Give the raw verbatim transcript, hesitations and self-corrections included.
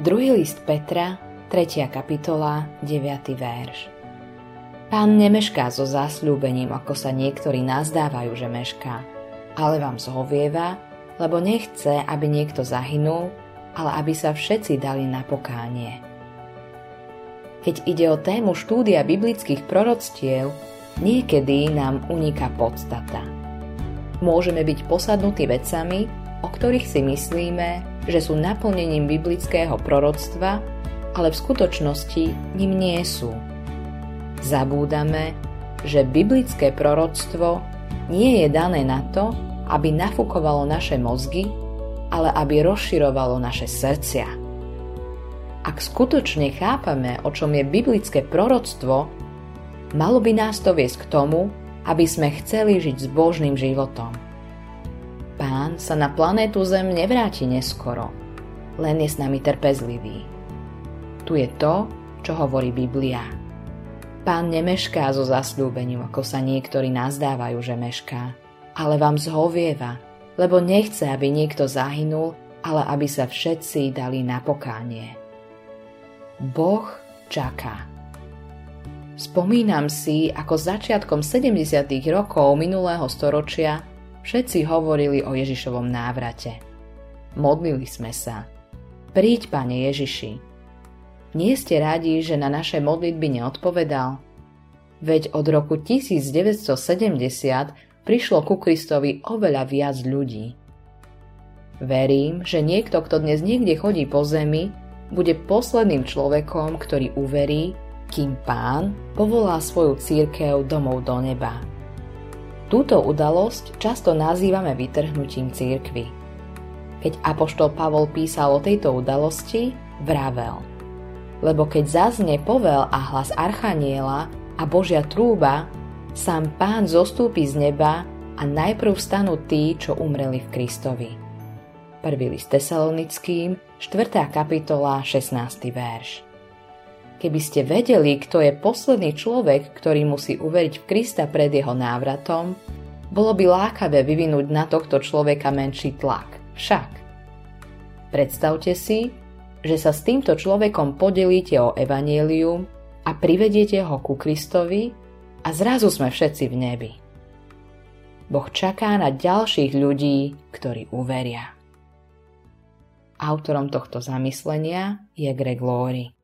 Druhý list Petra, tretia kapitola, deviaty verš. Pán nemešká so zasľúbením, ako sa niektorí nazdávajú, že mešká, ale vám zhovieva, lebo nechce, aby niekto zahynul, ale aby sa všetci dali na pokánie. Keď ide o tému štúdia biblických proroctiev, niekedy nám uniká podstata. Môžeme byť posadnutí vecami, o ktorých si myslíme, že sú naplnením biblického proroctva, ale v skutočnosti ním nie sú. Zabúdame, že biblické proroctvo nie je dané na to, aby nafúkovalo naše mozgy, ale aby rozširovalo naše srdcia. Ak skutočne chápame, o čom je biblické proroctvo, malo by nás to viesť k tomu, aby sme chceli žiť zbožným životom. Pán sa na planétu Zem nevráti neskoro, len je s nami trpezlivý. Tu je to, čo hovorí Biblia. Pán nemešká so zasľúbením, ako sa niektorí nazdávajú, že mešká, ale vám zhovieva, lebo nechce, aby niekto zahynul, ale aby sa všetci dali na pokánie. Boh čaká. Spomínam si, ako začiatkom sedemdesiatych rokov minulého storočia všetci hovorili o Ježišovom návrate. Modlili sme sa. Príď, Pane Ježiši. Nie ste radi, že na naše modlitby neodpovedal? Veď od roku devätnásťsedemdesiat prišlo ku Kristovi oveľa viac ľudí. Verím, že niekto, kto dnes niekde chodí po zemi, bude posledným človekom, ktorý uverí, kým Pán povolá svoju cirkev domov do neba. Túto udalosť často nazývame vytrhnutím cirkvi. Keď apoštol Pavol písal o tejto udalosti, vravel: lebo keď zaznie povel a hlas archaniela a Božia trúba, sám Pán zostúpi z neba a najprv stanú tí, čo umreli v Kristovi. prvý list Tesalonickým, štvrtá kapitola, šestnásty verš. Keby ste vedeli, kto je posledný človek, ktorý musí uveriť v Krista pred jeho návratom, bolo by lákavé vyvinúť na tohto človeka menší tlak. Však. Predstavte si, že sa s týmto človekom podelíte o evanjelium a privediete ho ku Kristovi a zrazu sme všetci v nebi. Boh čaká na ďalších ľudí, ktorí uveria. Autorom tohto zamyslenia je Greg Laurie.